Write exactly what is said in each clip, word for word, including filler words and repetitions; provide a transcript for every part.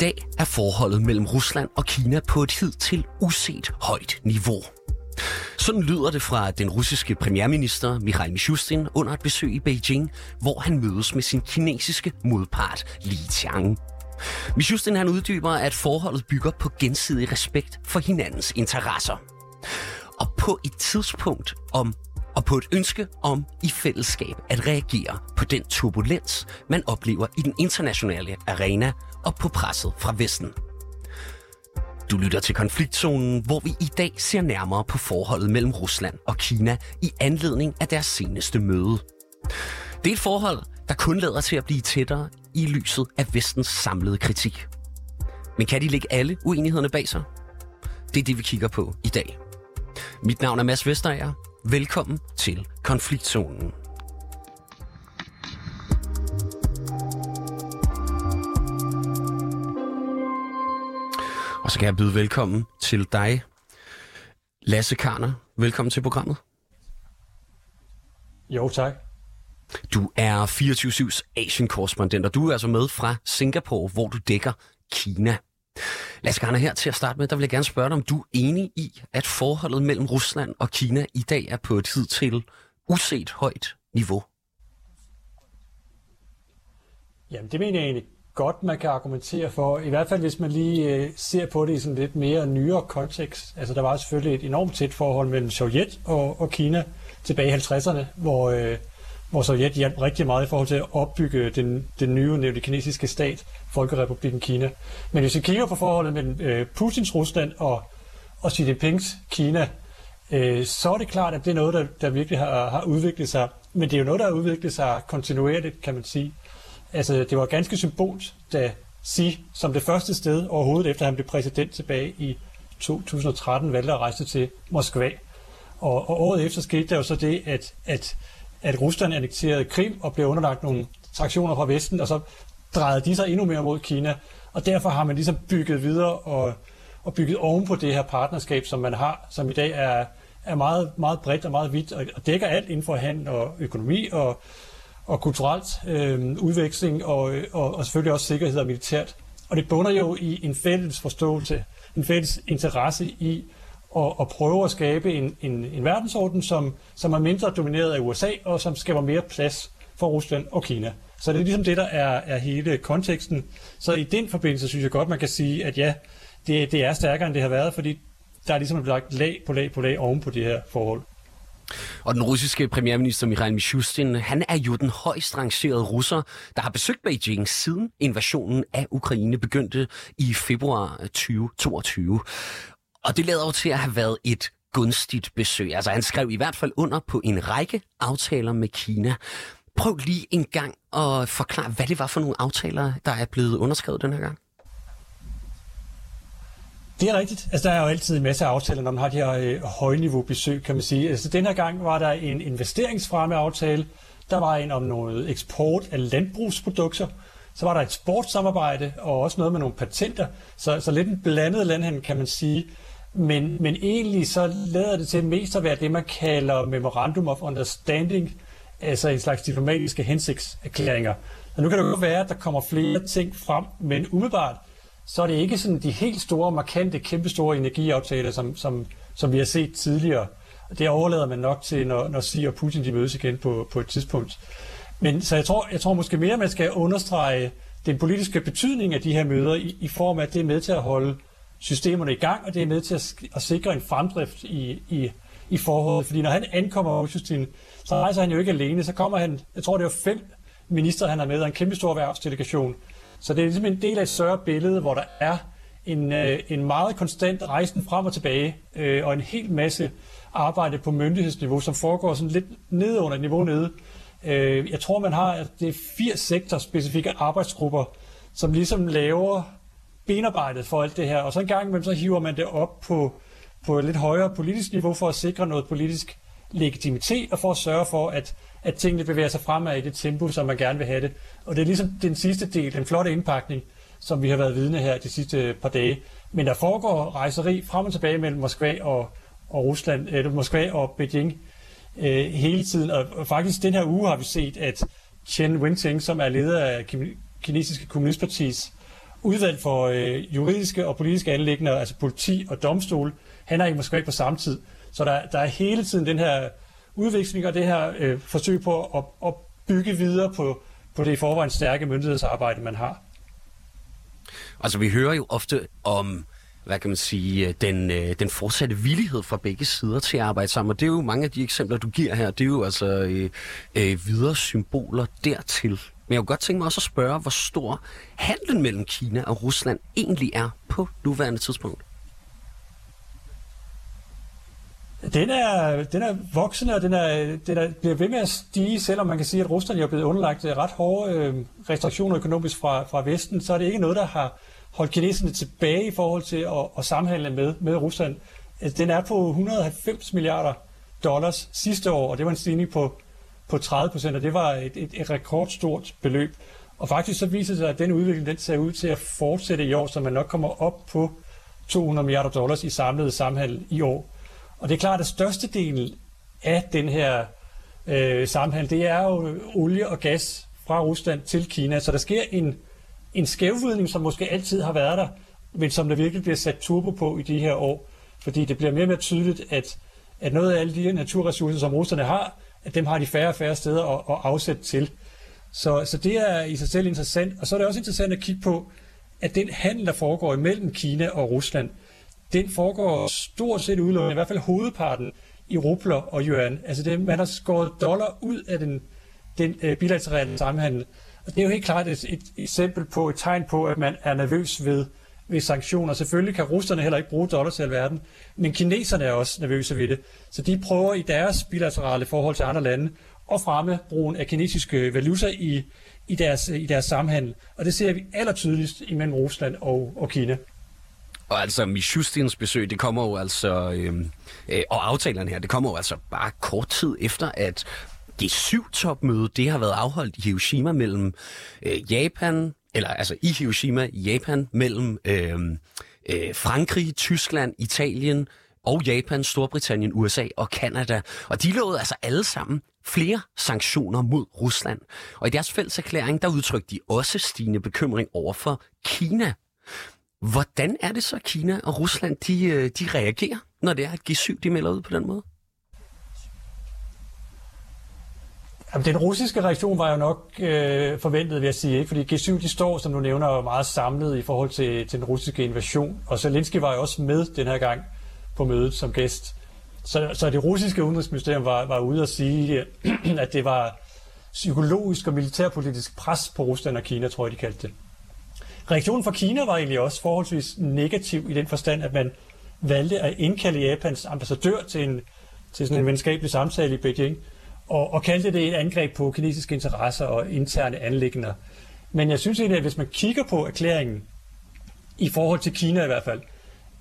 dag er forholdet mellem Rusland og Kina på et hidtil uset højt niveau. Sådan lyder det fra den russiske premierminister Mikhail Mishustin under et besøg i Beijing, hvor han mødes med sin kinesiske modpart Li Qiang. Mishustin han uddyber, at forholdet bygger på gensidig respekt for hinandens interesser. Og på et tidspunkt om, og på et ønske om i fællesskab at reagere på den turbulens, man oplever i den internationale arena og på presset fra Vesten. Du lytter til Konfliktzonen, hvor vi i dag ser nærmere på forholdet mellem Rusland og Kina i anledning af deres seneste møde. Det er et forhold, der kun lader til at blive tættere i lyset af Vestens samlede kritik. Men kan de lægge alle uenighederne bag sig? Det er det, vi kigger på i dag. Mit navn er Mads Vesterager. Velkommen til Konfliktzonen. Og så kan jeg byde velkommen til dig, Lasse Karner. Velkommen til programmet. Jo, tak. Du er fireogtyve syvs Asien-korrespondent, og du er altså med fra Singapore, hvor du dækker Kina. Lasse Karner, her til at starte med, der vil jeg gerne spørge dig, om du er enig i, at forholdet mellem Rusland og Kina i dag er på et hidtil uset højt niveau? Jamen, det mener jeg egentlig godt, man kan argumentere for. I hvert fald, hvis man lige øh, ser på det i sådan lidt mere nyere kontekst. Altså, der var selvfølgelig et enormt tæt forhold mellem Sovjet og, og Kina tilbage i halvtredserne, hvor, øh, hvor Sovjet hjalp rigtig meget i forhold til at opbygge den, den nye nævnte kinesiske stat, Folkerepublikken Kina. Men hvis vi kigger på forholdet mellem øh, Putins Rusland og, og Xi Jinpings Kina, øh, så er det klart, at det er noget, der, der virkelig har, har udviklet sig. Men det er jo noget, der har udviklet sig kontinuerligt, kan man sige. Altså, det var ganske symbolsk, da Xi som det første sted overhovedet, efter han blev præsident tilbage i to tusind og tretten, valgte at rejse til Moskva. Og, og året efter skete der jo så det, at, at, at Rusland annekterede Krim og blev underlagt nogle sanktioner fra Vesten, og så drejede de sig endnu mere mod Kina. Og derfor har man ligesom bygget videre og, og bygget oven på det her partnerskab, som man har, som i dag er, er meget, meget bredt og meget vidt, og, og dækker alt inden for handel og økonomi og og kulturelt øh, udveksling og, og, og selvfølgelig også sikkerhed og militært. Og det bunder jo i en fælles forståelse, en fælles interesse i at, at prøve at skabe en, en, en verdensorden, som, som er mindre domineret af U S A og som skaber mere plads for Rusland og Kina. Så det er ligesom det, der er, er hele konteksten. Så i den forbindelse synes jeg godt, man kan sige, at ja, det, det er stærkere, end det har været, fordi der er ligesom lagt lag på lag på lag oven på det her forhold. Og den russiske premierminister Mikhail Mishustin, han er jo den højst rangerede russer, der har besøgt Beijing siden invasionen af Ukraine begyndte i februar tyve toogtyve. Og det lader jo til at have været et gunstigt besøg. Altså han skrev i hvert fald under på en række aftaler med Kina. Prøv lige en gang at forklare, hvad det var for nogle aftaler, der er blevet underskrevet den her gang. Det er rigtigt. Altså, der er jo altid en masse aftaler, når man har de her øh, højniveaubesøg, kan man sige. Altså, den her gang var der en investeringsfremmeaftale, der var en om noget eksport af landbrugsprodukter, så var der et sportssamarbejde og også noget med nogle patenter, så, så lidt en blandet landhandel, kan man sige. Men, men egentlig så lader det til mest at være det, man kalder memorandum of understanding, altså en slags diplomatiske hensigtserklæringer. Og nu kan det jo være, at der kommer flere ting frem, men umiddelbart så er det ikke sådan de helt store, markante, kæmpestore energiaftaler, som, som, som vi har set tidligere. Det overlader man nok til, når, når Xi og Putin de mødes igen på, på et tidspunkt. Men så jeg tror, jeg tror måske mere, man skal understrege den politiske betydning af de her møder i, i form af, at det er med til at holde systemerne i gang, og det er med til at, at sikre en fremdrift i, i, i forholdet. Fordi når han ankommer hos Justin, så rejser han jo ikke alene. Så kommer han, jeg tror det er fem minister, han har med, og en kæmpestor erhvervsdelegation. Så det er ligesom en del af et større billede, hvor der er en, øh, en meget konstant rejsen frem og tilbage, øh, og en hel masse arbejde på myndighedsniveau, som foregår sådan lidt nede under niveau nede. Øh, jeg tror, man har at det er fire sektorspecifikke arbejdsgrupper, som ligesom laver benarbejdet for alt det her. Og så en gang imellem, så hiver man det op på, på et lidt højere politisk niveau for at sikre noget politisk legitimitet og for at sørge for, at at tingene bevæger sig fremad i det tempo, som man gerne vil have det. Og det er ligesom den sidste del, den flotte indpakning, som vi har været vidne her de sidste par dage. Men der foregår rejseri frem og tilbage mellem Moskva og, og Rusland, eller Moskva og Beijing øh, hele tiden. Og faktisk den her uge har vi set, at Chen Wintang, som er leder af Kinesiske Kommunistpartis udvalg for øh, juridiske og politiske anliggender, altså politi og domstol, han er i Moskva på samme tid. Så der, der er hele tiden den her udveksling og det her øh, forsøg på at, at bygge videre på, på det i forvejen stærke myndighedsarbejde, man har. Altså vi hører jo ofte om, hvad kan man sige, den, den fortsatte villighed fra begge sider til at arbejde sammen. Og det er jo mange af de eksempler, du giver her, det er jo altså øh, øh, videre symboler dertil. Men jeg kunne godt tænke mig også at spørge, hvor stor handlen mellem Kina og Rusland egentlig er på nuværende tidspunkt. Den er, den er voksende, og den, er, den er, bliver ved med at stige, selvom man kan sige, at Rusland er blevet underlagt ret hårde øh, restriktioner økonomisk fra, fra Vesten, så er det ikke noget, der har holdt kineserne tilbage i forhold til at, at samhandle med, med Rusland. Den er på et hundrede og halvfems milliarder dollars sidste år, og det var en stigning på, på tredive procent, og det var et, et, et rekordstort beløb. Og faktisk så viser det sig, at den udvikling den ser ud til at fortsætte i år, så man nok kommer op på to hundrede milliarder dollars i samlet samhandel i år. Og det er klart, at størstedelen af den her øh, samhandel, det er jo olie og gas fra Rusland til Kina. Så der sker en, en skævvridning, som måske altid har været der, men som der virkelig bliver sat turbo på i de her år. Fordi det bliver mere og mere tydeligt, at, at noget af alle de naturressourcer, som russerne har, at dem har de færre og færre steder at, at afsætte til. Så, så det er i sig selv interessant. Og så er det også interessant at kigge på, at den handel, der foregår imellem Kina og Rusland, den foregår stort set udelukkende, i hvert fald hovedparten, i rubler og yuan. Altså det, man har skåret dollar ud af den, den øh, bilaterale samhandel. Og det er jo helt klart et, et eksempel på, et tegn på, at man er nervøs ved, ved sanktioner. Selvfølgelig kan russerne heller ikke bruge dollar til alverden, men kineserne er også nervøse ved det. Så de prøver i deres bilaterale forhold til andre lande at fremme brugen af kinesiske valuta i, i, deres, i deres samhandel. Og det ser vi allertydeligst imellem Rusland og, og Kina. Og altså Mishustins besøg, det kommer jo altså, øh, øh, og aftalerne her, det kommer jo altså bare kort tid efter, at G syv topmøde, det har været afholdt i Hiroshima mellem øh, Japan, eller altså i Hiroshima, Japan, mellem øh, øh, Frankrig, Tyskland, Italien og Japan, Storbritannien, U S A og Kanada. Og de lovede altså alle sammen flere sanktioner mod Rusland. Og i deres fælles erklæring, der udtrykte de også stigende bekymring over for Kina. Hvordan er det så, Kina og Rusland de, de reagerer, når det er, at G syv de melder ud på den måde? Jamen, den russiske reaktion var jo nok øh, forventet, vil jeg sige. Ikke? Fordi G syv de står, som du nævner, meget samlet i forhold til, til den russiske invasion. Og Zelensky var jo også med den her gang på mødet som gæst. Så, så det russiske udenrigsministerium var, var ude at sige, at det var psykologisk og militærpolitisk pres på Rusland og Kina, tror jeg, de kaldte det. Reaktionen fra Kina var egentlig også forholdsvis negativ i den forstand, at man valgte at indkalde Japans ambassadør til, en, til sådan en venskabelig samtale i Beijing, og, og kaldte det et angreb på kinesiske interesser og interne anliggender. Men jeg synes egentlig, at hvis man kigger på erklæringen, i forhold til Kina i hvert fald,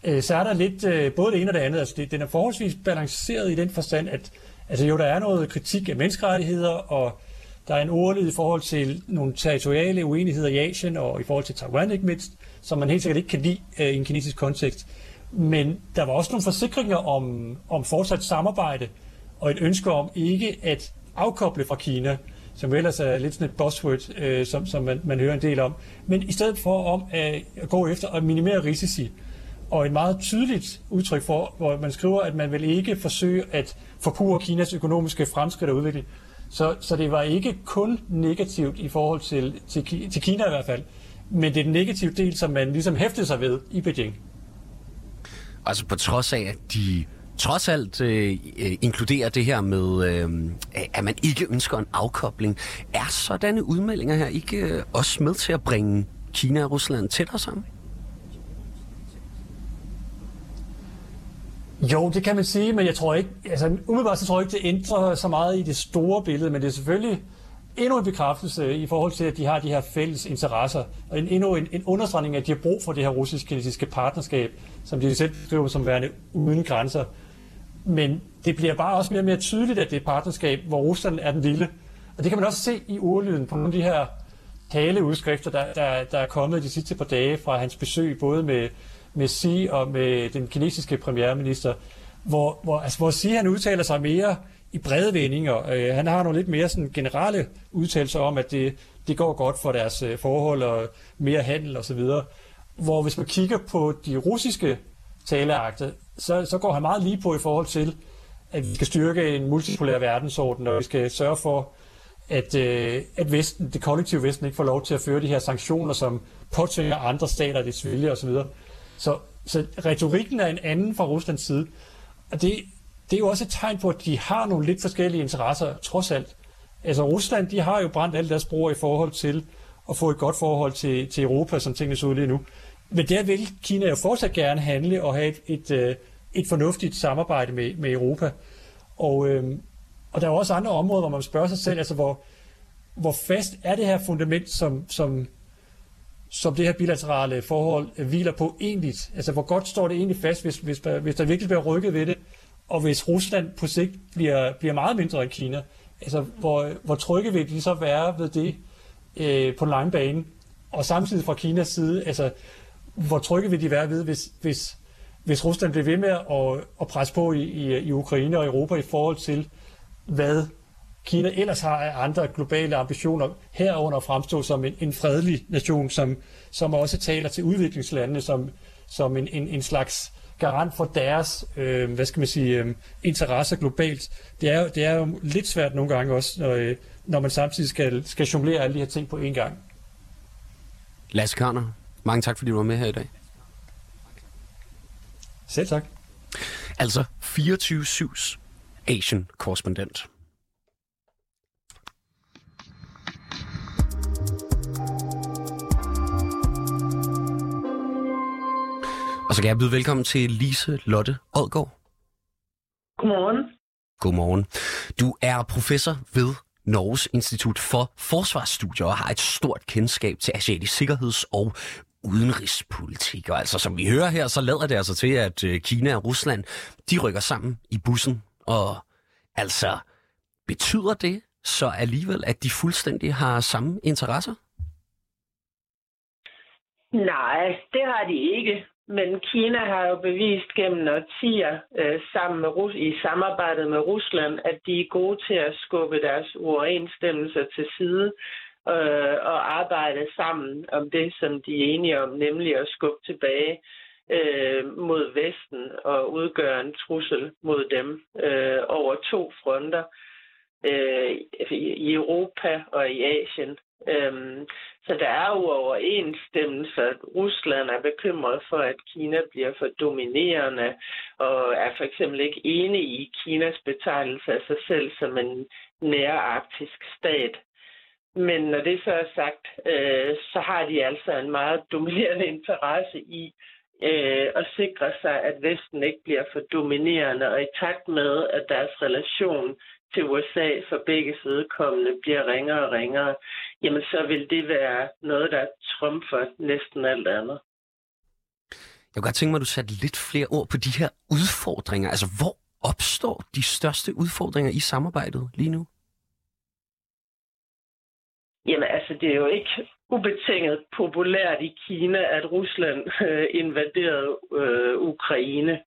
øh, så er der lidt øh, både det ene og det andet. Altså det, den er forholdsvis balanceret i den forstand, at altså jo, der er noget kritik af menneskerettigheder og der er en ordlyd i forhold til nogle territoriale uenigheder i Asien og i forhold til Taiwan ikke mindst, som man helt sikkert ikke kan lide øh, i en kinesisk kontekst. Men der var også nogle forsikringer om, om fortsat samarbejde og et ønske om ikke at afkoble fra Kina, som ellers er lidt sådan et buzzword, øh, som, som man, man hører en del om. Men i stedet for om at gå efter at minimere risici. Og et meget tydeligt udtryk for, hvor man skriver, at man vil ikke forsøge at forpurre Kinas økonomiske fremskridt og udvikling. Så, så det var ikke kun negativt i forhold til, til, til Kina i hvert fald, men det er den negative del, som man ligesom hæftede sig ved i Beijing. Altså på trods af, at de trods alt øh, inkluderer det her med, øh, at man ikke ønsker en afkobling, er sådanne udmeldinger her ikke også med til at bringe Kina og Rusland tættere sammen? Jo, det kan man sige, men jeg tror ikke, altså umiddelbart så tror jeg ikke, det ændrer så meget i det store billede, men det er selvfølgelig endnu en bekræftelse i forhold til, at de har de her fælles interesser, og en, endnu en, en understregning af, at de har brug for det her russisk-kinesiske partnerskab, som de selv beskriver som værende uden grænser. Men det bliver bare også mere og mere tydeligt, at det er et partnerskab, hvor Rusland er den lille. Og det kan man også se i ordlyden på nogle af de her taleudskrifter, der, der, der er kommet de sidste par dage fra hans besøg, både med med Xi og med den kinesiske premierminister, hvor, hvor, altså, hvor Xi han udtaler sig mere i brede vendinger. Øh, han har nogle lidt mere sådan, generelle udtalelser om, at det, det går godt for deres øh, forhold og mere handel osv. Hvor hvis man kigger på de russiske taleakter, så, så går han meget lige på i forhold til, at vi skal styrke en multipolær verdensorden, og vi skal sørge for, at, øh, at Vesten, det kollektive Vesten ikke får lov til at føre de her sanktioner, som påtvinger andre stater, dets vilje osv. Så, så retorikken er en anden fra Ruslands side. Og det, det er jo også et tegn på, at de har nogle lidt forskellige interesser, trods alt. Altså Rusland, de har jo brændt alle deres broer i forhold til at få et godt forhold til, til Europa, som tingene ser ud lige nu. Men der vil Kina jo fortsat gerne handle og have et, et, et fornuftigt samarbejde med, med Europa. Og, øhm, og der er også andre områder, hvor man spørger sig selv, altså hvor, hvor fast er det her fundament, som, som, som det her bilaterale forhold hviler på egentligt? Altså hvor godt står det egentlig fast, hvis, hvis, der, hvis der virkelig bliver rykket ved det? Og hvis Rusland på sigt bliver, bliver meget mindre end Kina, altså hvor, hvor trygge vil de så være ved det øh, på den lange bane? Og samtidig fra Kinas side, altså hvor trygge vil de være ved, hvis, hvis, hvis Rusland bliver ved med at, at presse på i, i, i Ukraine og Europa i forhold til, hvad Kina ellers har af andre globale ambitioner, herunder fremstå som en, en fredelig nation, som, som også taler til udviklingslandene som, som en, en, en slags garant for deres øh, hvad skal man sige, øh, interesser globalt. Det er, det er jo lidt svært nogle gange også, når, øh, når man samtidig skal, skal jonglere alle de her ting på én gang. Lasse Karner, mange tak, fordi du var med her i dag. Selv tak. Altså fireogtyve syvs Asian-korrespondent. Og så kan jeg byde velkommen til Liselotte Odgaard. Godmorgen. Godmorgen. Du er professor ved Norges Institut for Forsvarsstudier og har et stort kendskab til asiatisk sikkerheds- og udenrigspolitik. Og altså, som vi hører her, så lader det altså til, at Kina og Rusland, de rykker sammen i bussen. Og altså, betyder det så alligevel, at de fuldstændig har samme interesser? Nej, det har de ikke. Men Kina har jo bevist gennem årtier øh, sammen med Rus- i samarbejdet med Rusland, at de er gode til at skubbe deres uoverensstemmelser til side øh, og arbejde sammen om det, som de er enige om, nemlig at skubbe tilbage øh, mod Vesten og udgøre en trussel mod dem øh, over to fronter øh, i Europa og i Asien. Øhm, så der er jo overensstemmelse, at Rusland er bekymret for, at Kina bliver for dominerende og er for eksempel ikke enig i Kinas betegnelse af sig selv som en nærarktisk stat. Men når det så er sagt, øh, så har de altså en meget dominerende interesse i øh, at sikre sig, at Vesten ikke bliver for dominerende, og i takt med, at deres relation til U S A for begge sidekommende bliver ringere og ringere, jamen så vil det være noget, der trumfer næsten alt andet. Jeg kunne godt tænke mig, at du satte lidt flere ord på de her udfordringer. Altså, hvor opstår de største udfordringer i samarbejdet lige nu? Jamen altså, det er jo ikke ubetinget populært i Kina, at Rusland øh, invaderede øh, Ukraine.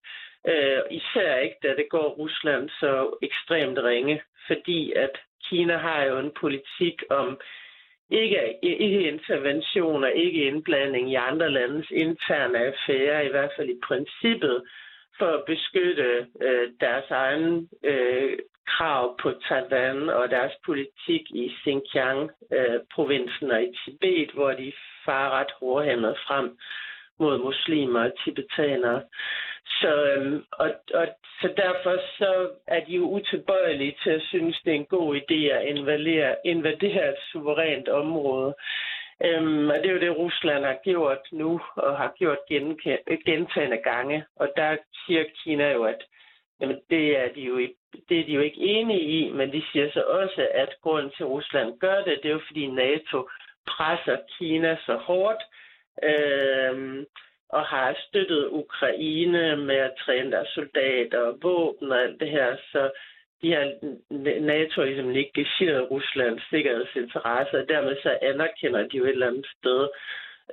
Øh, især ikke, da det går Rusland så ekstremt ringe, fordi at Kina har jo en politik om ikke, ikke intervention og ikke indblanding i andre landes interne affærer, i hvert fald i princippet, for at beskytte øh, deres egen øh, krav på Taiwan og deres politik i Xinjiang-provinsen øh, og i Tibet, hvor de farer ret hårdhændet frem mod muslimer og tibetanere. Så, øhm, og, og, så derfor så er de jo utilbøjelige til at synes, det er en god idé at invadere, invadere et suverænt område. Øhm, og det er jo det, Rusland har gjort nu og har gjort gentagne gange. Og der siger Kina jo, at jamen, det, er de jo, det er de jo ikke enige i, men de siger så også, at grunden til, at Rusland gør det, det er jo fordi NATO presser Kina så hårdt, Øhm, og har støttet Ukraine med at træne deres soldater og våben og alt det her, så de har NATO ligesom negligeret Ruslands sikkerhedsinteresser, og dermed så anerkender de jo et eller andet sted,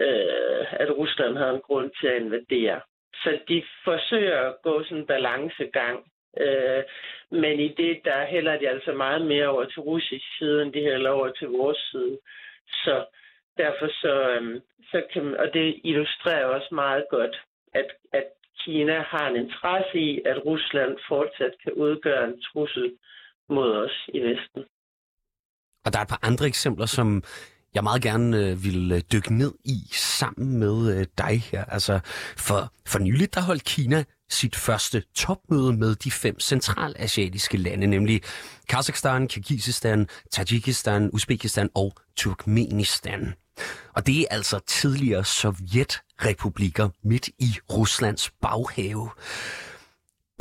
øh, at Rusland har en grund til at invadere. Så de forsøger at gå sådan en balancegang. Øh, men i det, der hælder de altså meget mere over til russisk side, end de hælder over til vores side. Så derfor så, øh, så kan man, og det illustrerer også meget godt, at, at Kina har en interesse i, at Rusland fortsat kan udgøre en trussel mod os i Vesten. Og der er et par andre eksempler, som jeg meget gerne øh, ville dykke ned i sammen med øh, dig her. Altså, for, for nyligt der holdt Kina sit første topmøde med de fem centralasiatiske lande, nemlig Kazakhstan, Kirgisistan, Tajikistan, Uzbekistan og Turkmenistan. Og det er altså tidligere sovjetrepublikker midt i Ruslands baghave.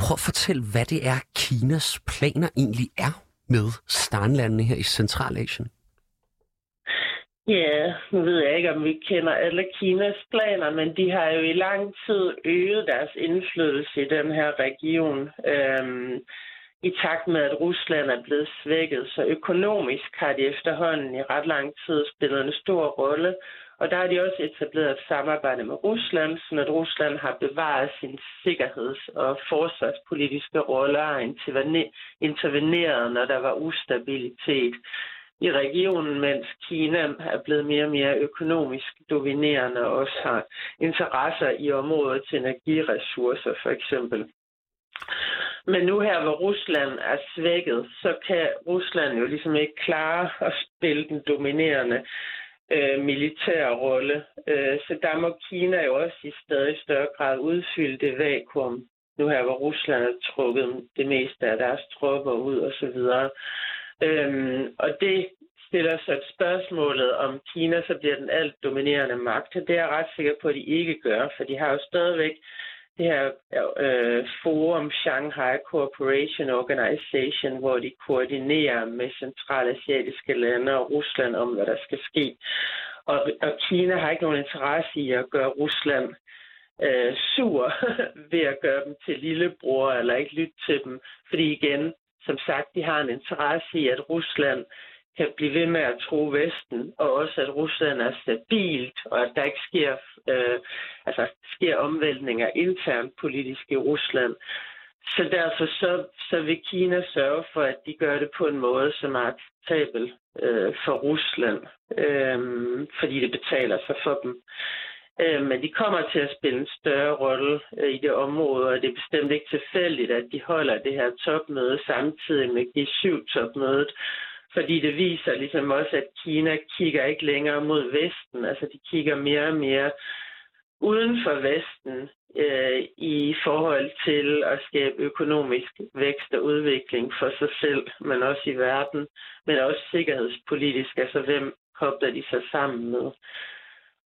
Prøv at fortæl, hvad det er, Kinas planer egentlig er med stanlandene her i Centralasien. Ja, nu ved jeg ikke, om vi kender alle Kinas planer, men de har jo i lang tid øget deres indflydelse i den her region, øhm, i takt med, at Rusland er blevet svækket. Så økonomisk har de efterhånden i ret lang tid spillet en stor rolle, og der har de også etableret et samarbejde med Rusland, så at Rusland har bevaret sin sikkerheds- og forsvarspolitiske roller og interveneret, når der var ustabilitet i regionen, mens Kina er blevet mere og mere økonomisk dominerende og også har interesser i området til energiressourcer for eksempel. Men nu her, hvor Rusland er svækket, så kan Rusland jo ligesom ikke klare at spille den dominerende øh, militære rolle. Øh, så der må Kina jo også i stadig større grad udfylde det vakuum, nu her, hvor Rusland har trukket det meste af deres tropper ud osv. Øhm, og det stiller så spørgsmålet, om Kina så bliver den alt dominerende magt. Det er jeg ret sikker på, at de ikke gør, for de har jo stadigvæk det her øh, forum Shanghai Cooperation Organization, hvor de koordinerer med centralasiatiske lande og Rusland om, hvad der skal ske. Og, og Kina har ikke nogen interesse i at gøre Rusland øh, sur ved at gøre dem til lillebror eller ikke lytte til dem, fordi igen, som sagt, de har en interesse i, at Rusland kan blive ved med at true Vesten, og også at Rusland er stabilt, og at der ikke sker, øh, altså, sker omvæltninger internt politisk i Rusland. Så derfor så, så vil Kina sørge for, at de gør det på en måde, som er acceptabel øh, for Rusland, øh, fordi det betaler sig for dem. Men de kommer til at spille en større rolle i det område, og det er bestemt ikke tilfældigt, at de holder det her topmøde samtidig med G syv topmødet, fordi det viser ligesom også, at Kina kigger ikke længere mod Vesten, altså de kigger mere og mere uden for Vesten øh, i forhold til at skabe økonomisk vækst og udvikling for sig selv, men også i verden, men også sikkerhedspolitisk, altså hvem kobler de sig sammen med.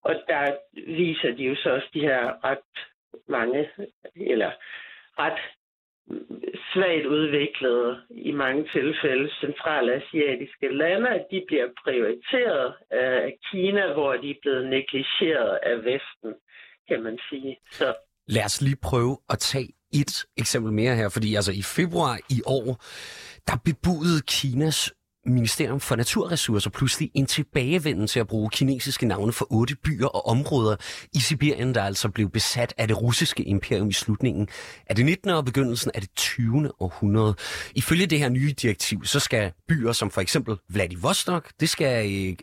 Og der viser de jo så også de her ret mange, eller ret svagt udviklede i mange tilfælde centralasiatiske lande, at de bliver prioriteret af Kina, hvor de er blevet negligeret af Vesten, kan man sige. Så. Lad os lige prøve at tage et eksempel mere her, fordi altså i februar i år, der bebudede Kinas Ministerium for Naturressourcer pludselig en tilbagevenden til at bruge kinesiske navne for otte byer og områder i Sibirien, der altså blev besat af det russiske imperium i slutningen af det nittende og begyndelsen af det tyvende århundrede. Ifølge det her nye direktiv, så skal byer som for eksempel Vladivostok, det skal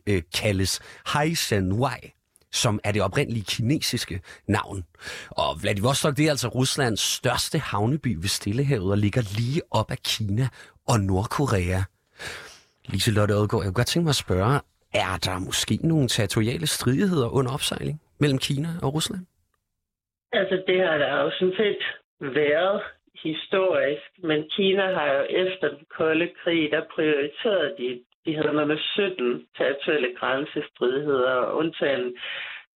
øh, kaldes Haishenwai, som er det oprindelige kinesiske navn. Og Vladivostok, det er altså Ruslands største havneby ved Stillehavet og ligger lige op ad Kina og Nordkorea. Liselotte Odgaard, jeg kunne godt tænke mig at spørge, er der måske nogle territoriale stridigheder under opsejling mellem Kina og Rusland? Altså det har der jo sådan set været historisk, men Kina har jo efter den kolde krig, der prioriterede de, de havde noget med sytten territoriale grænsestridigheder, og undtagen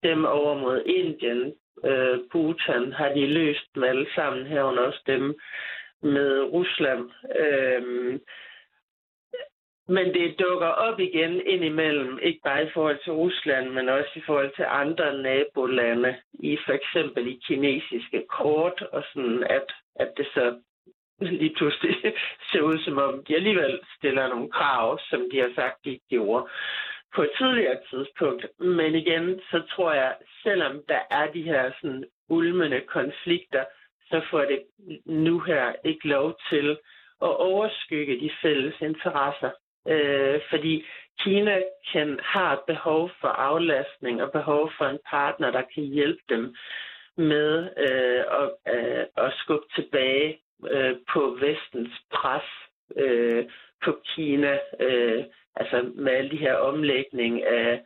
dem over mod Indien, øh, Bhutan, har de løst dem alle sammen, herunder også dem med Rusland. Øh, Men det dukker op igen indimellem, ikke bare i forhold til Rusland, men også i forhold til andre nabolande, i for eksempel i kinesiske kort, og sådan at, at det så lige pludselig ser ud som om, de alligevel stiller nogle krav, som de har sagt, de gjorde. på et tidligere tidspunkt. Men igen, så tror jeg, selvom der er de her sådan ulmende konflikter, så får det nu her ikke lov til at overskygge de fælles interesser. Øh, fordi Kina kan, har behov for aflastning og behov for en partner, der kan hjælpe dem med øh, at, øh, at skubbe tilbage øh, på vestens pres øh, på Kina. Øh, altså med alle de her omlægning af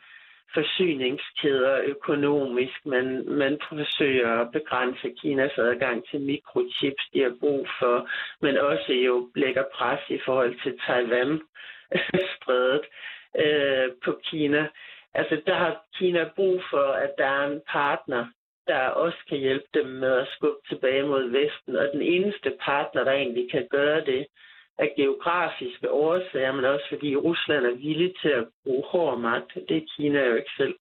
forsyningskæder økonomisk. Man, man forsøger at begrænse Kinas adgang til mikrochips, de har brug for, men også jo lægger pres i forhold til Taiwan-strædet øh, på Kina. Altså der har Kina brug for, at der er en partner, der også kan hjælpe dem med at skubbe tilbage mod Vesten. Og den eneste partner, der egentlig kan gøre det, af geografiske årsager, men også fordi Rusland er villig til at bruge hård magt. Det er Kina jo ikke selv.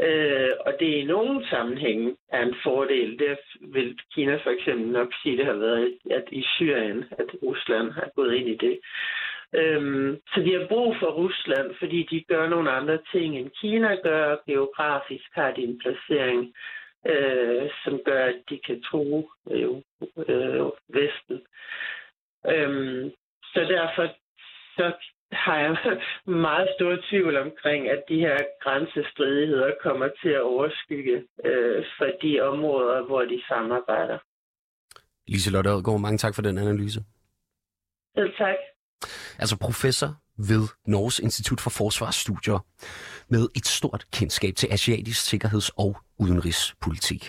Øh, og det i nogle sammenhænge er en fordel. Det vil Kina for eksempel nok sige, det har været at i Syrien, at Rusland har gået ind i det. Øh, så de har brug for Rusland, fordi de gør nogle andre ting, end Kina gør. Geografisk har de en placering, øh, som gør, at de kan true øh, øh, Vesten. Øhm, så derfor så har jeg meget stor tvivl omkring, at de her grænsestridigheder kommer til at overskygge øh, for de områder, hvor de samarbejder. Liselotte Odgaard, mange tak for den analyse. Selv tak. Altså professor ved Norges Institut for Forsvarsstudier med et stort kendskab til asiatisk sikkerheds- og udenrigspolitik.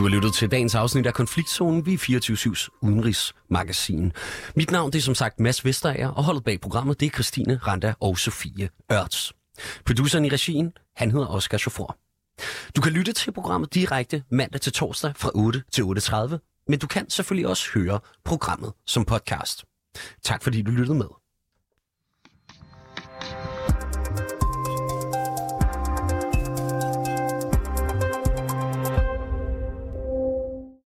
Du har lyttet til dagens afsnit af Konfliktzonen ved fireogtyve syvs udenrigsmagasin. Mit navn det er som sagt Mads Vesterager, og holdet bag programmet det er Christine Randa og Sofie Ørts. Produceren i regien, han hedder Oscar Schoffer. Du kan lytte til programmet direkte mandag til torsdag fra otte til otte tredive, men du kan selvfølgelig også høre programmet som podcast. Tak fordi du lyttede med.